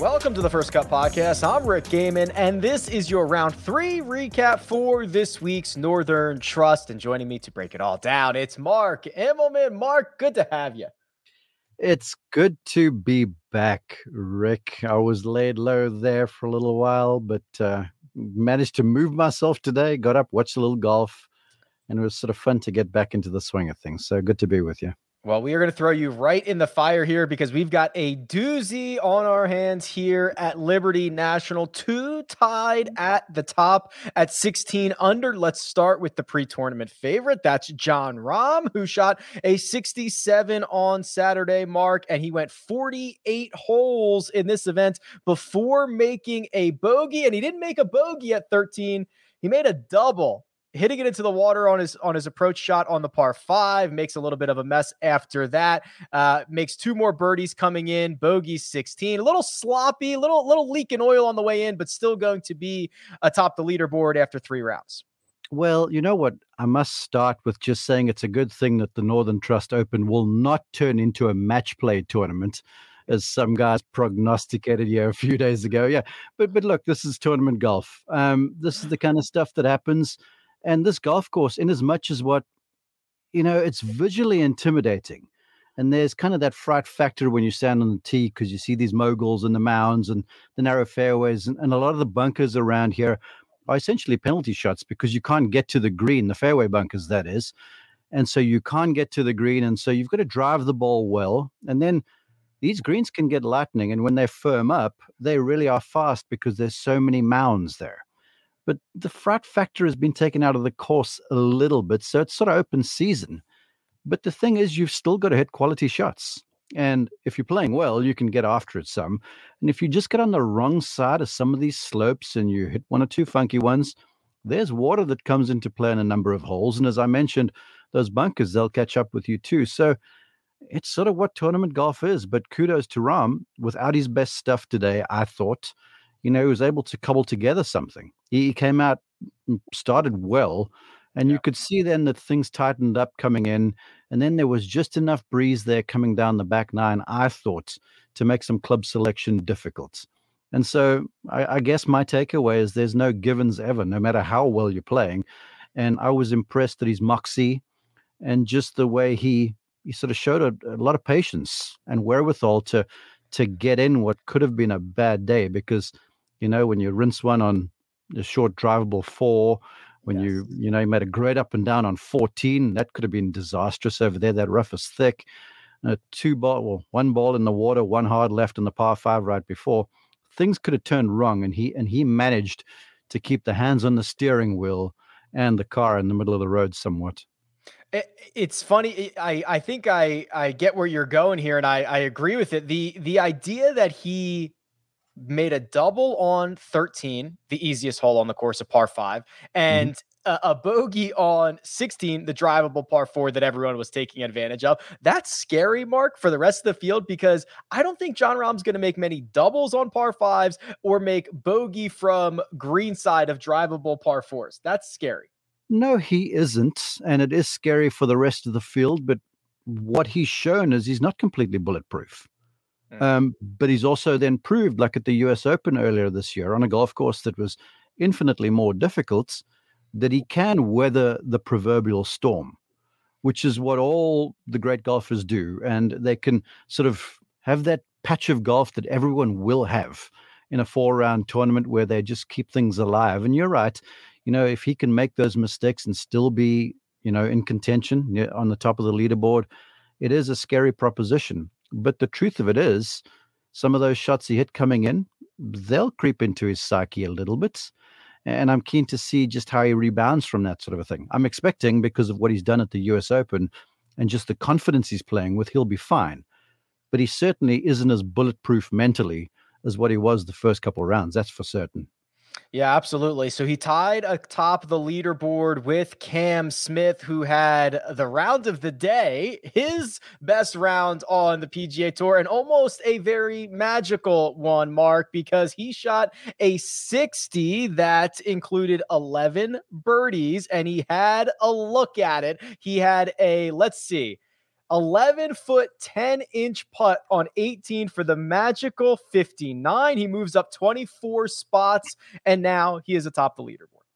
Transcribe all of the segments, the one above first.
Welcome to the First Cut Podcast. I'm Rick Gehman, and this is your round three recap for this week's Northern Trust. And joining me to break it all down, it's Mark Immelman. Mark, good to have you. It's good to be back, Rick. I was laid low there for a little while, but managed to move myself today. Got up, watched a little golf, and it was sort of fun to get back into the swing of things. So good to be with you. Well, we are going to throw you right in the fire here because we've got a doozy on our hands here at Liberty National. Two tied at the top at 16 under. Let's start with the pre-tournament favorite. That's John Rahm, who shot a 67 on Saturday, Mark, and he went 48 holes in this event before making a bogey, and he didn't make a bogey at 13. He made a double, hitting it into the water on his approach shot on the par five, makes a little bit of a mess after that, makes two more birdies coming in, bogey 16, a little sloppy, a little leak in oil on the way in, but still going to be atop the leaderboard after three rounds. Well, you know what? I must start with just saying it's a good thing that the Northern Trust Open will not turn into a match play tournament, as some guys prognosticated a few days ago. Yeah, but look, this is tournament golf. This is the kind of stuff that happens. And this golf course, in as much as what, you know, it's visually intimidating. And there's kind of that fright factor when you stand on the tee because you see these moguls and the mounds and the narrow fairways. And a lot of the bunkers around here are essentially penalty shots because you can't get to the green, the fairway bunkers, that is. And so you can't get to the green. And so you've got to drive the ball well. And then these greens can get lightning. And when they firm up, they really are fast because there's so many mounds there. But the fright factor has been taken out of the course a little bit. So it's sort of open season. But the thing is, you've still got to hit quality shots. And if you're playing well, you can get after it some. And if you just get on the wrong side of some of these slopes and you hit one or two funky ones, there's water that comes into play in a number of holes. And as I mentioned, those bunkers, they'll catch up with you too. So it's sort of what tournament golf is. But kudos to Rahm. Without his best stuff today, I thought, you know, he was able to cobble together something. He came out, started well, and you could see then that things tightened up coming in. And then there was just enough breeze there coming down the back nine, I thought, to make some club selection difficult. And so I guess my takeaway is there's no givens ever, no matter how well you're playing. And I was impressed that his moxie and just the way he sort of showed a lot of patience and wherewithal to get in what could have been a bad day because, you know, when you rinse one on the short drivable four, when you made a great up and down on 14, that could have been disastrous over there. That rough is thick. One ball in the water, one hard left in the par five right before. Things could have turned wrong, and he managed to keep the hands on the steering wheel and the car in the middle of the road somewhat. It's funny. I think I get where you're going here, and I agree with it. The idea that he made a double on 13, the easiest hole on the course, of par five, and a bogey on 16, the drivable par four that everyone was taking advantage of. That's scary, Mark, for the rest of the field, because I don't think John Rahm's going to make many doubles on par fives or make bogey from green side of drivable par fours. That's scary. No, he isn't. And it is scary for the rest of the field. But what he's shown is he's not completely bulletproof. But he's also then proved, like at the US Open earlier this year on a golf course that was infinitely more difficult, that he can weather the proverbial storm, which is what all the great golfers do. And they can sort of have that patch of golf that everyone will have in a four-round tournament where they just keep things alive. And you're right. you know, if he can make those mistakes and still be, you know, in contention on the top of the leaderboard, it is a scary proposition. But the truth of it is, some of those shots he hit coming in, they'll creep into his psyche a little bit. And I'm keen to see just how he rebounds from that sort of a thing. I'm expecting, because of what he's done at the US Open and just the confidence he's playing with, he'll be fine. But he certainly isn't as bulletproof mentally as what he was the first couple of rounds. That's for certain. Yeah, absolutely. So he tied atop the leaderboard with Cam Smith, who had the round of the day, his best round on the PGA Tour, and almost a very magical one, Mark, because he shot a 60 that included 11 birdies, and he had a look at it. He had a, 11-foot, 10-inch putt on 18 for the magical 59. He moves up 24 spots, and now he is atop the leaderboard.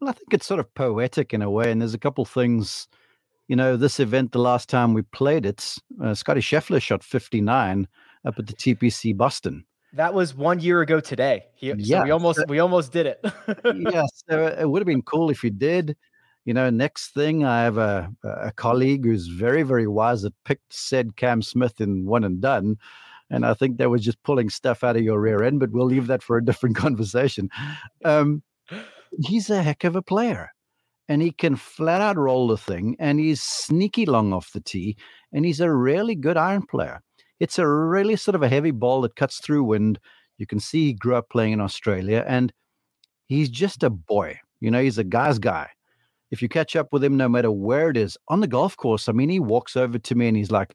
Well, I think it's sort of poetic in a way, and there's a couple things. You know, this event, the last time we played it, Scotty Scheffler shot 59 up at the TPC Boston. That was 1 year ago today. So we almost did it. Yeah, so it would have been cool if you did. You know, next thing, I have a colleague who's very, very wise that picked said Cam Smith in one and done. And I think that was just pulling stuff out of your rear end, but we'll leave that for a different conversation. He's a heck of a player, and he can flat out roll the thing, and he's sneaky long off the tee, and he's a really good iron player. It's a really sort of a heavy ball that cuts through wind. You can see he grew up playing in Australia, and he's just a boy. You know, he's a guy's guy. If you catch up with him, no matter where it is, on the golf course, I mean, he walks over to me and he's like,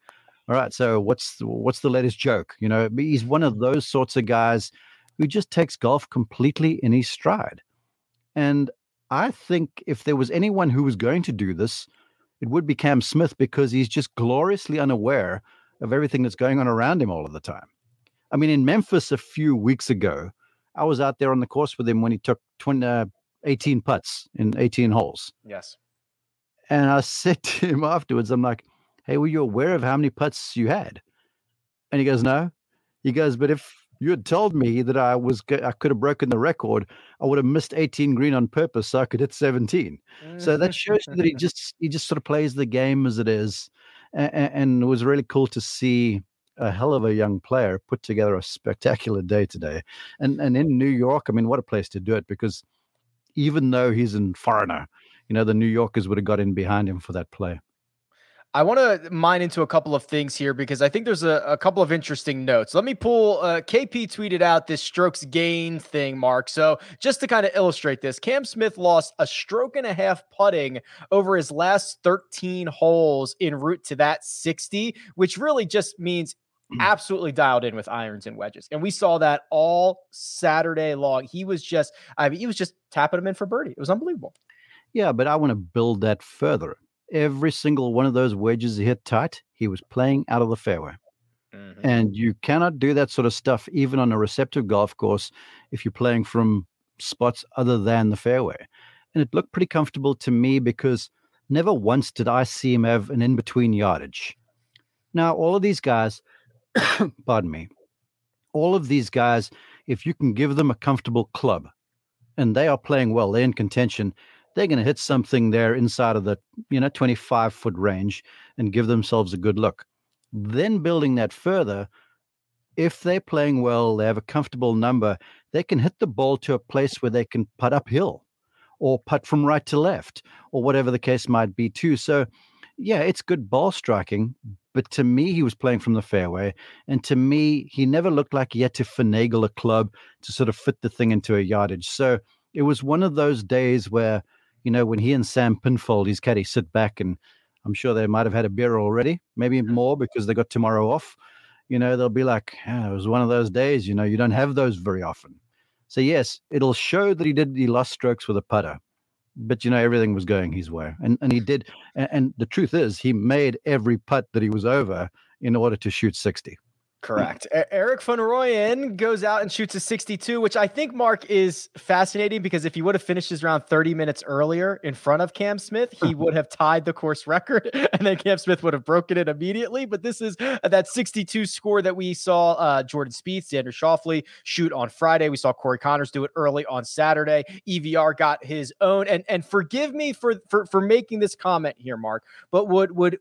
all right, so what's the latest joke? You know, he's one of those sorts of guys who just takes golf completely in his stride. And I think if there was anyone who was going to do this, it would be Cam Smith, because he's just gloriously unaware of everything that's going on around him all of the time. I mean, in Memphis a few weeks ago, I was out there on the course with him when he took 18 putts in 18 holes. Yes. And I said to him afterwards, I'm like, hey, were you aware of how many putts you had? And he goes, no. He goes, but if you had told me that I could have broken the record, I would have missed 18 green on purpose so I could hit 17. So that shows you that he just sort of plays the game as it is. And it was really cool to see a hell of a young player put together a spectacular day today. And in New York, I mean, what a place to do it, because even though he's a foreigner, you know, the New Yorkers would have got in behind him for that play. I want to mine into a couple of things here, because I think there's a couple of interesting notes. Let me pull, KP tweeted out this strokes gained thing, Mark. So just to kind of illustrate this, Cam Smith lost a stroke and a half putting over his last 13 holes en route to that 60, which really just means absolutely dialed in with irons and wedges. And we saw that all Saturday long. He was just tapping them in for birdie. It was unbelievable. Yeah, but I want to build that further. Every single one of those wedges he hit tight, he was playing out of the fairway. Mm-hmm. And you cannot do that sort of stuff even on a receptive golf course if you're playing from spots other than the fairway. And it looked pretty comfortable to me, because never once did I see him have an in-between yardage. Now, all of these guys... pardon me. All of these guys, if you can give them a comfortable club and they are playing well, they're in contention, they're going to hit something there inside of the, you know, 25-foot range and give themselves a good look. Then building that further, if they're playing well, they have a comfortable number, they can hit the ball to a place where they can putt uphill or putt from right to left or whatever the case might be too. So, yeah, it's good ball striking, but to me, he was playing from the fairway. And to me, he never looked like he had to finagle a club to sort of fit the thing into a yardage. So it was one of those days where, you know, when he and Sam Pinfold, his caddy, sit back, and I'm sure they might have had a beer already, maybe more, because they got tomorrow off. You know, they'll be like, yeah, it was one of those days, you know, you don't have those very often. So, yes, it'll show that he lost strokes with a putter. But, you know, everything was going his way. And he did. And the truth is, he made every putt that he was over in order to shoot 60. Correct. Erik van Rooyen goes out and shoots a 62, which I think, Mark, is fascinating because if he would have finished his round 30 minutes earlier in front of Cam Smith, he would have tied the course record and then Cam Smith would have broken it immediately. But this is that 62 score that we saw Jordan Spieth, DeAndre Shoffley shoot on Friday. We saw Corey Connors do it early on Saturday. EVR got his own. And forgive me for making this comment here, Mark, but would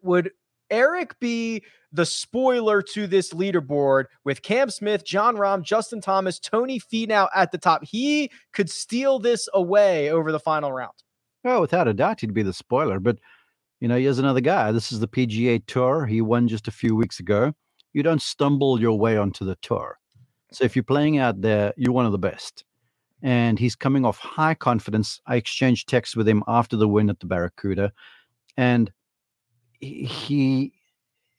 Erik be the spoiler to this leaderboard with Cam Smith, John Rahm, Justin Thomas, Tony Finau at the top? He could steal this away over the final round. Oh, without a doubt, he'd be the spoiler. But, you know, here's another guy. This is the PGA Tour. He won just a few weeks ago. You don't stumble your way onto the tour. So if you're playing out there, you're one of the best. And he's coming off high confidence. I exchanged texts with him after the win at the Barracuda. And he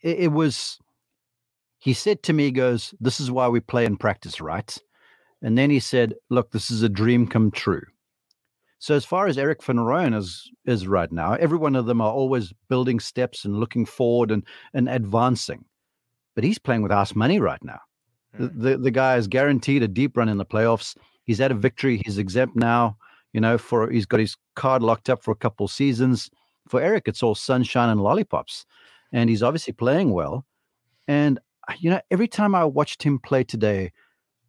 said to me, he goes, this is why we play and practice, right? And then he said, look, this is a dream come true. So as far as Erik van Rooyen is right now, every one of them are always building steps and looking forward and advancing. But he's playing with house money right now. The guy is guaranteed a deep run in the playoffs. He's had a victory. He's exempt now, you know, he's got his card locked up for a couple seasons. For Erik, it's all sunshine and lollipops, and he's obviously playing well. And, you know, every time I watched him play today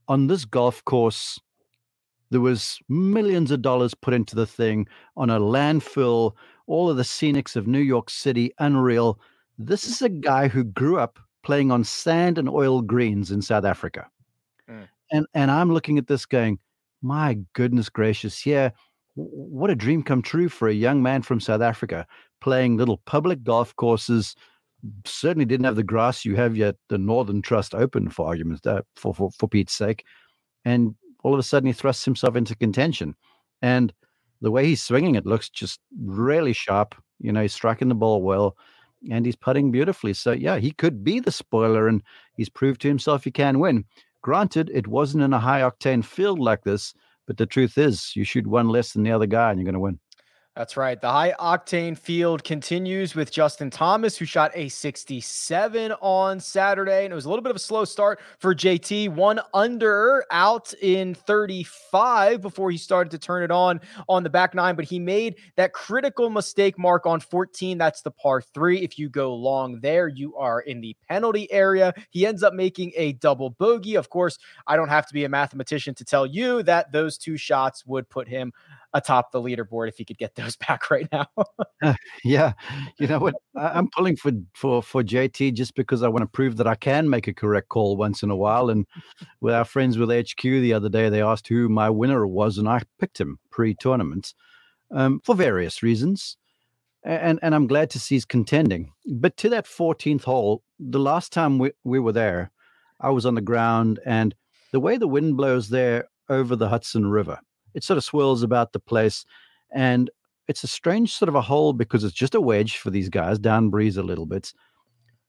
on this golf course, there was millions of dollars put into the thing on a landfill, all of the scenics of New York City, unreal. This is a guy who grew up playing on sand and oil greens in South Africa. Mm. And I'm looking at this going, my goodness gracious, yeah. What a dream come true for a young man from South Africa playing little public golf courses. Certainly didn't have the grass you have yet, the Northern Trust Open for arguments, for Pete's sake. And all of a sudden he thrusts himself into contention. And the way he's swinging, it looks just really sharp. You know, he's striking the ball well and he's putting beautifully. So yeah, he could be the spoiler and he's proved to himself he can win. Granted, it wasn't in a high octane field like this, but the truth is, you shoot one less than the other guy and you're going to win. That's right. The high-octane field continues with Justin Thomas, who shot a 67 on Saturday. And it was a little bit of a slow start for JT. One under, out in 35 before he started to turn it on the back nine. But he made that critical mistake, Mark, on 14. That's the par 3. If you go long there, you are in the penalty area. He ends up making a double bogey. Of course, I don't have to be a mathematician to tell you that those two shots would put him atop the leaderboard if he could get those back right now. Yeah. You know what? I'm pulling for JT just because I want to prove that I can make a correct call once in a while. And with our friends with HQ the other day, they asked who my winner was, and I picked him pre-tournament for various reasons. And I'm glad to see he's contending. But to that 14th hole, the last time we were there, I was on the ground, and the way the wind blows there over the Hudson River, it sort of swirls about the place, and it's a strange sort of a hole because it's just a wedge for these guys, down breeze a little bit.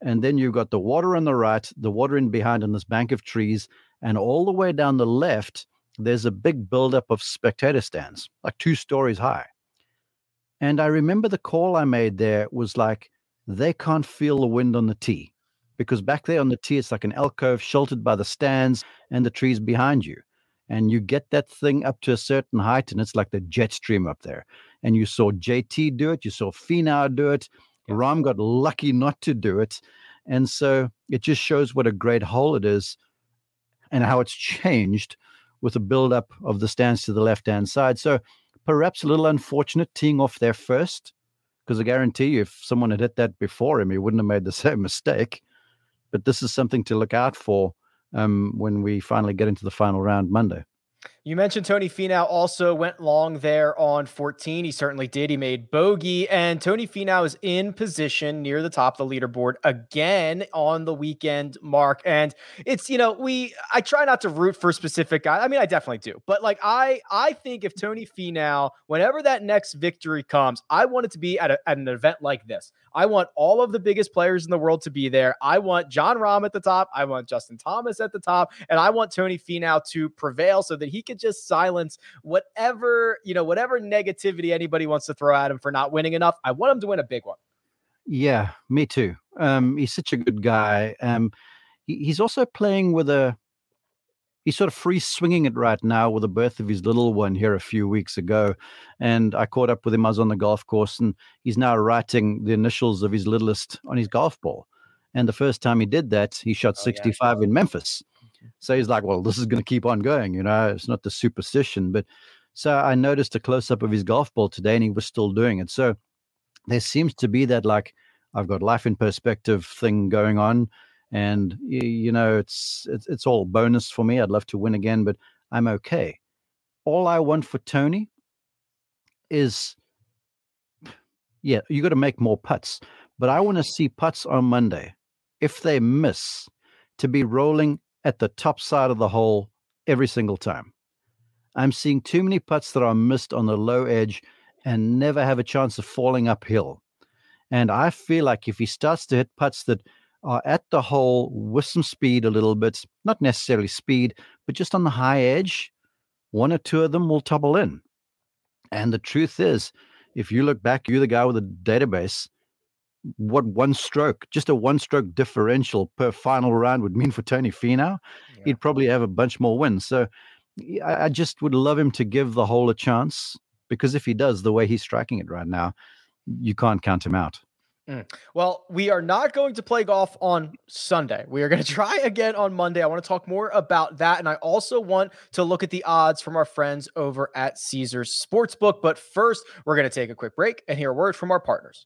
And then you've got the water on the right, the water in behind on this bank of trees, and all the way down the left, there's a big buildup of spectator stands, like 2 stories high. And I remember the call I made there was like, they can't feel the wind on the tee, because back there on the tee, it's like an alcove sheltered by the stands and the trees behind you. And you get that thing up to a certain height, and it's like the jet stream up there. And you saw JT do it. You saw Finau do it. Yeah. Rahm got lucky not to do it. And so it just shows what a great hole it is and how it's changed with the buildup of the stands to the left-hand side. So perhaps a little unfortunate teeing off there first, because I guarantee you if someone had hit that before him, he wouldn't have made the same mistake. But this is something to look out for when we finally get into the final round Monday. You mentioned Tony Finau also went long there on 14. He certainly did. He made bogey, and Tony Finau is in position near the top of the leaderboard again on the weekend, Mark. And it's, you know, I try not to root for a specific guy. I mean, I definitely do. But like, I think if Tony Finau, whenever that next victory comes, I want it to be at an event like this. I want all of the biggest players in the world to be there. I want John Rahm at the top. I want Justin Thomas at the top, and I want Tony Finau to prevail so that he could just silence whatever negativity anybody wants to throw at him for not winning enough. I want him to win a big one. Yeah, me too. He's such a good guy. he's also playing with a, he's sort of free swinging it right now with the birth of his little one here a few weeks ago. And I caught up with him. I was on the golf course, and he's now writing the initials of his littlest on his golf ball. And the first time he did that, he shot 65 in Memphis. So he's like, well, this is going to keep on going. You know, it's not the superstition. But so I noticed a close up of his golf ball today, and he was still doing it. So there seems to be that, like, I've got life in perspective thing going on. And, you know, it's all bonus for me. I'd love to win again, but I'm okay. All I want for Tony is, yeah, you got to make more putts. But I want to see putts on Monday, if they miss, to be rolling at the top side of the hole every single time. I'm seeing too many putts that are missed on the low edge and never have a chance of falling uphill. And I feel like if he starts to hit putts that are at the hole with some speed a little bit, not necessarily speed, but just on the high edge, one or two of them will tumble in. And the truth is, if you look back, you're the guy with the database, what one stroke, just a one stroke differential per final round would mean for Tony Finau, he'd probably have a bunch more wins. So I just would love him to give the hole a chance, because if he does, the way he's striking it right now, you can't count him out. Well, we are not going to play golf on Sunday. We are going to try again on Monday. I want to talk more about that. And I also want to look at the odds from our friends over at Caesars Sportsbook. But first, we're going to take a quick break and hear a word from our partners.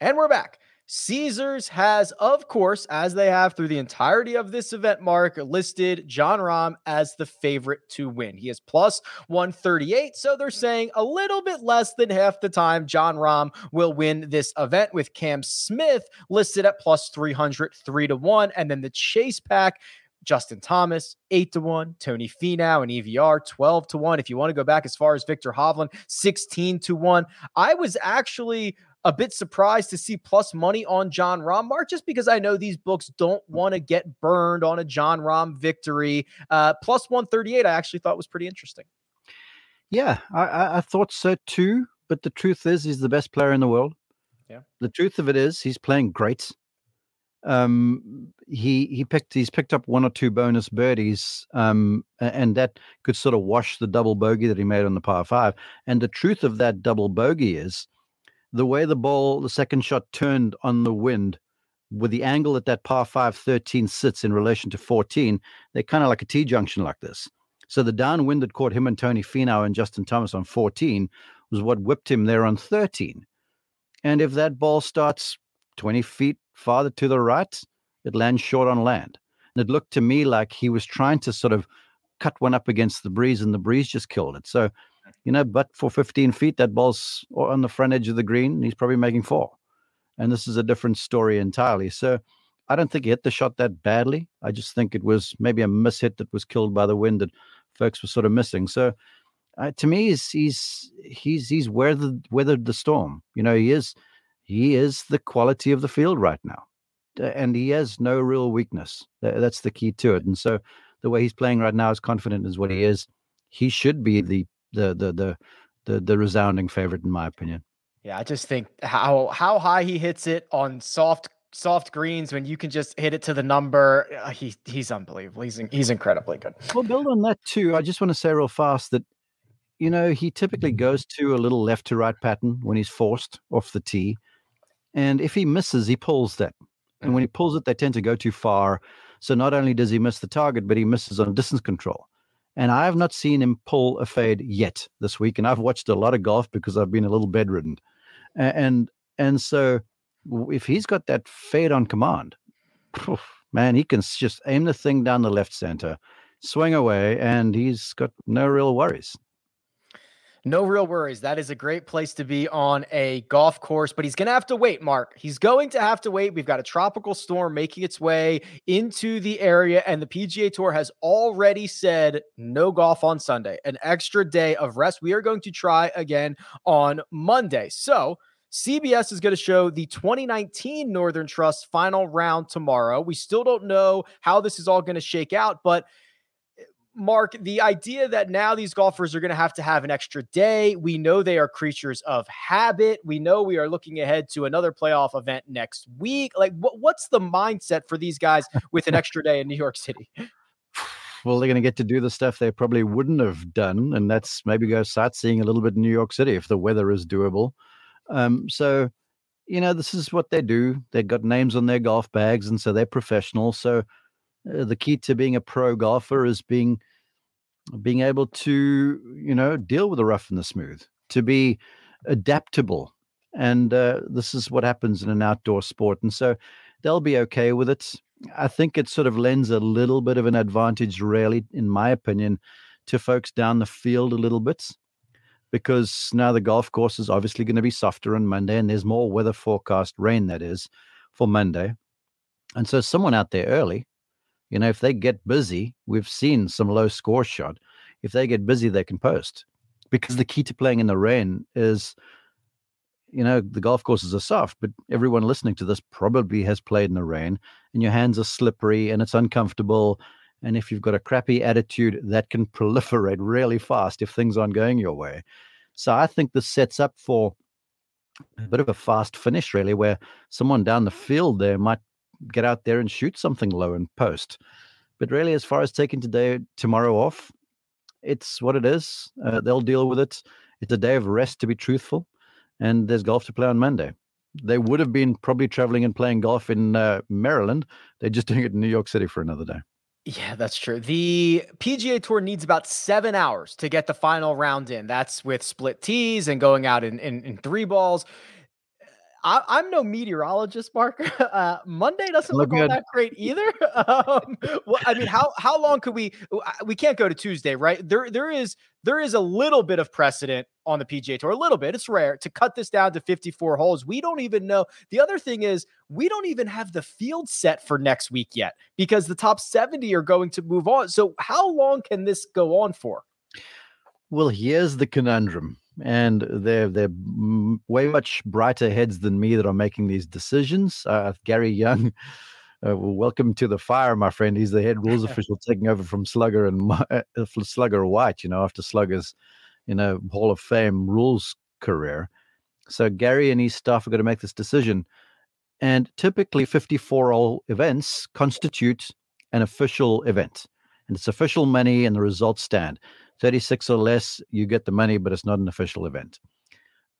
And we're back. Caesars has, of course, as they have through the entirety of this event, Mark, listed John Rahm as the favorite to win. He is plus 138, so they're saying a little bit less than half the time John Rahm will win this event, with Cam Smith listed at plus 300, 3-1, and then the chase pack, Justin Thomas, 8-1, Tony Finau and EVR, 12-1. If you want to go back as far as Victor Hovland, 16-1. I was actually a bit surprised to see plus money on John Rahm, Mark, just because I know these books don't want to get burned on a John Rahm victory. Plus 138, I actually thought was pretty interesting. Yeah, I thought so too. But the truth is, he's the best player in the world. Yeah. The truth of it is, he's playing great. He's picked up 1 or 2 bonus birdies, and that could sort of wash the double bogey that he made on the par 5. And the truth of that double bogey is, the way the ball, the second shot turned on the wind, with the angle that that par 5 13 sits in relation to 14, they're kind of like a T-junction like this. So the downwind that caught him and Tony Finau and Justin Thomas on 14 was what whipped him there on 13. And if that ball starts 20 feet farther to the right, it lands short on land. And it looked to me like he was trying to sort of cut one up against the breeze, and the breeze just killed it. So, you know, but for 15 feet, that ball's on the front edge of the green, and he's probably making 4. And this is a different story entirely. So I don't think he hit the shot that badly. I just think it was maybe a mishit that was killed by the wind that folks were sort of missing. So to me, he's weathered the storm. You know, he is the quality of the field right now, and he has no real weakness. That's the key to it. And so the way he's playing right now, as confident as what he is, he should be the resounding favorite, in my opinion. Yeah, I just think how high he hits it on soft greens, when you can just hit it to the number. He's unbelievable. He's incredibly good. Well, build on that too. I just want to say real fast that, you know, he typically goes to a little left to right pattern when he's forced off the tee, and if he misses, he pulls that. And when he pulls it, they tend to go too far. So not only does he miss the target, but he misses on distance control. And I have not seen him pull a fade yet this week. And I've watched a lot of golf because I've been a little bedridden. And so if he's got that fade on command, man, he can just aim the thing down the left center, swing away, and he's got no real worries. No real worries. That is a great place to be on a golf course, but he's going to have to wait, Mark. He's going to have to wait. We've got a tropical storm making its way into the area, and the PGA Tour has already said no golf on Sunday, an extra day of rest. We are going to try again on Monday. So CBS is going to show the 2019 Northern Trust final round tomorrow. We still don't know how this is all going to shake out, but Mark, the idea that now these golfers are going to have an extra day. We know they are creatures of habit. We know we are looking ahead to another playoff event next week. Like, what's the mindset for these guys with an extra day in New York City? Well, they're going to get to do the stuff they probably wouldn't have done, and that's maybe go sightseeing a little bit in New York City if the weather is doable. So, you know, this is what they do. They've got names on their golf bags, and so they're professional. So the key to being a pro golfer is being able to, you know, deal with the rough and the smooth, to be adaptable. And this is what happens in an outdoor sport. And so they'll be okay with it. I think it sort of lends a little bit of an advantage, really, in my opinion, to folks down the field a little bit, because now the golf course is obviously going to be softer on Monday, and there's more weather forecast rain, that is, for Monday. And so someone out there early, you know, if they get busy, we've seen some low score shot. If they get busy, they can post, because the key to playing in the rain is, you know, the golf courses are soft, but everyone listening to this probably has played in the rain, and your hands are slippery and it's uncomfortable. And if you've got a crappy attitude, that can proliferate really fast if things aren't going your way. So I think this sets up for a bit of a fast finish, really, where someone down the field there might get out there and shoot something low and post. But really, as far as taking tomorrow off, it's what it is. They'll deal with it. It's a day of rest, to be truthful, and there's golf to play on Monday. They would have been probably traveling and playing golf in Maryland. They're just doing it in New York City for another day. Yeah, that's true. The PGA Tour needs about 7 hours to get the final round in. That's with split tees and going out in three balls. I'm no meteorologist, Mark. Monday doesn't look all that great either. Well, I mean, how long could we can't go to Tuesday, right? There is a little bit of precedent on the PGA Tour, a little bit. It's rare to cut this down to 54 holes. We don't even know. The other thing is we don't even have the field set for next week yet, because the top 70 are going to move on. So how long can this go on for? Well, here's the conundrum. And they're way much brighter heads than me that are making these decisions. Gary Young, welcome to the fire, my friend. He's the head rules official, taking over from Slugger and Slugger White. You know, after Slugger's, you know, Hall of Fame rules career. So Gary and his staff are going to make this decision. And typically, 54-hole events constitute an official event, and it's official money, and the results stand. 36 or less, you get the money, but it's not an official event.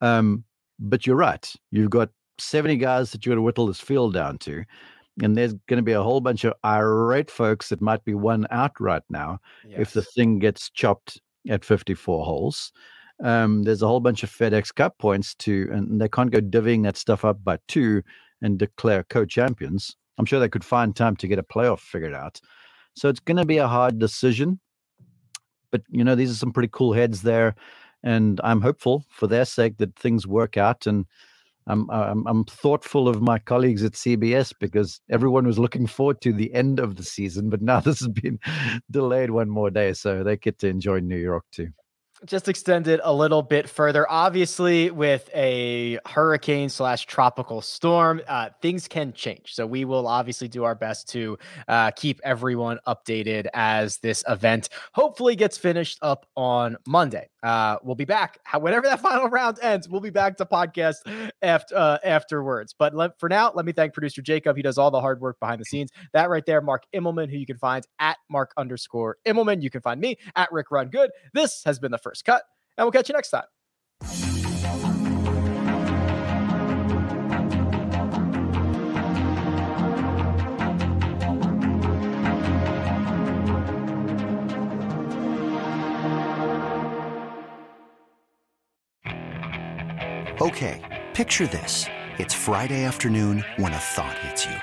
But you're right. You've got 70 guys that you're going to whittle this field down to, and there's going to be a whole bunch of irate folks that might be won out right now. Yes. If the thing gets chopped at 54 holes. There's a whole bunch of FedEx Cup points too, and they can't go divvying that stuff up by two and declare co-champions. I'm sure they could find time to get a playoff figured out. So it's going to be a hard decision. But, you know, these are some pretty cool heads there, and I'm hopeful for their sake that things work out. And I'm thoughtful of my colleagues at CBS, because everyone was looking forward to the end of the season, but now this has been delayed one more day, so they get to enjoy New York too. Just extend it a little bit further. Obviously, with a hurricane / tropical storm, things can change. So we will obviously do our best to keep everyone updated as this event hopefully gets finished up on Monday. We'll be back. Whenever that final round ends, we'll be back to podcast afterwards. But for now, let me thank producer Jacob. He does all the hard work behind the scenes. That right there, Mark Immelman, who you can find at Mark_Immelman. You can find me at RickRunGood. This has been the First Cut, and we'll catch you next time. Okay, picture this. It's Friday afternoon when a thought hits you.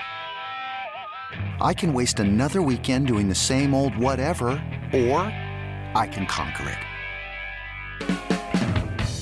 I can waste another weekend doing the same old whatever, or I can conquer it.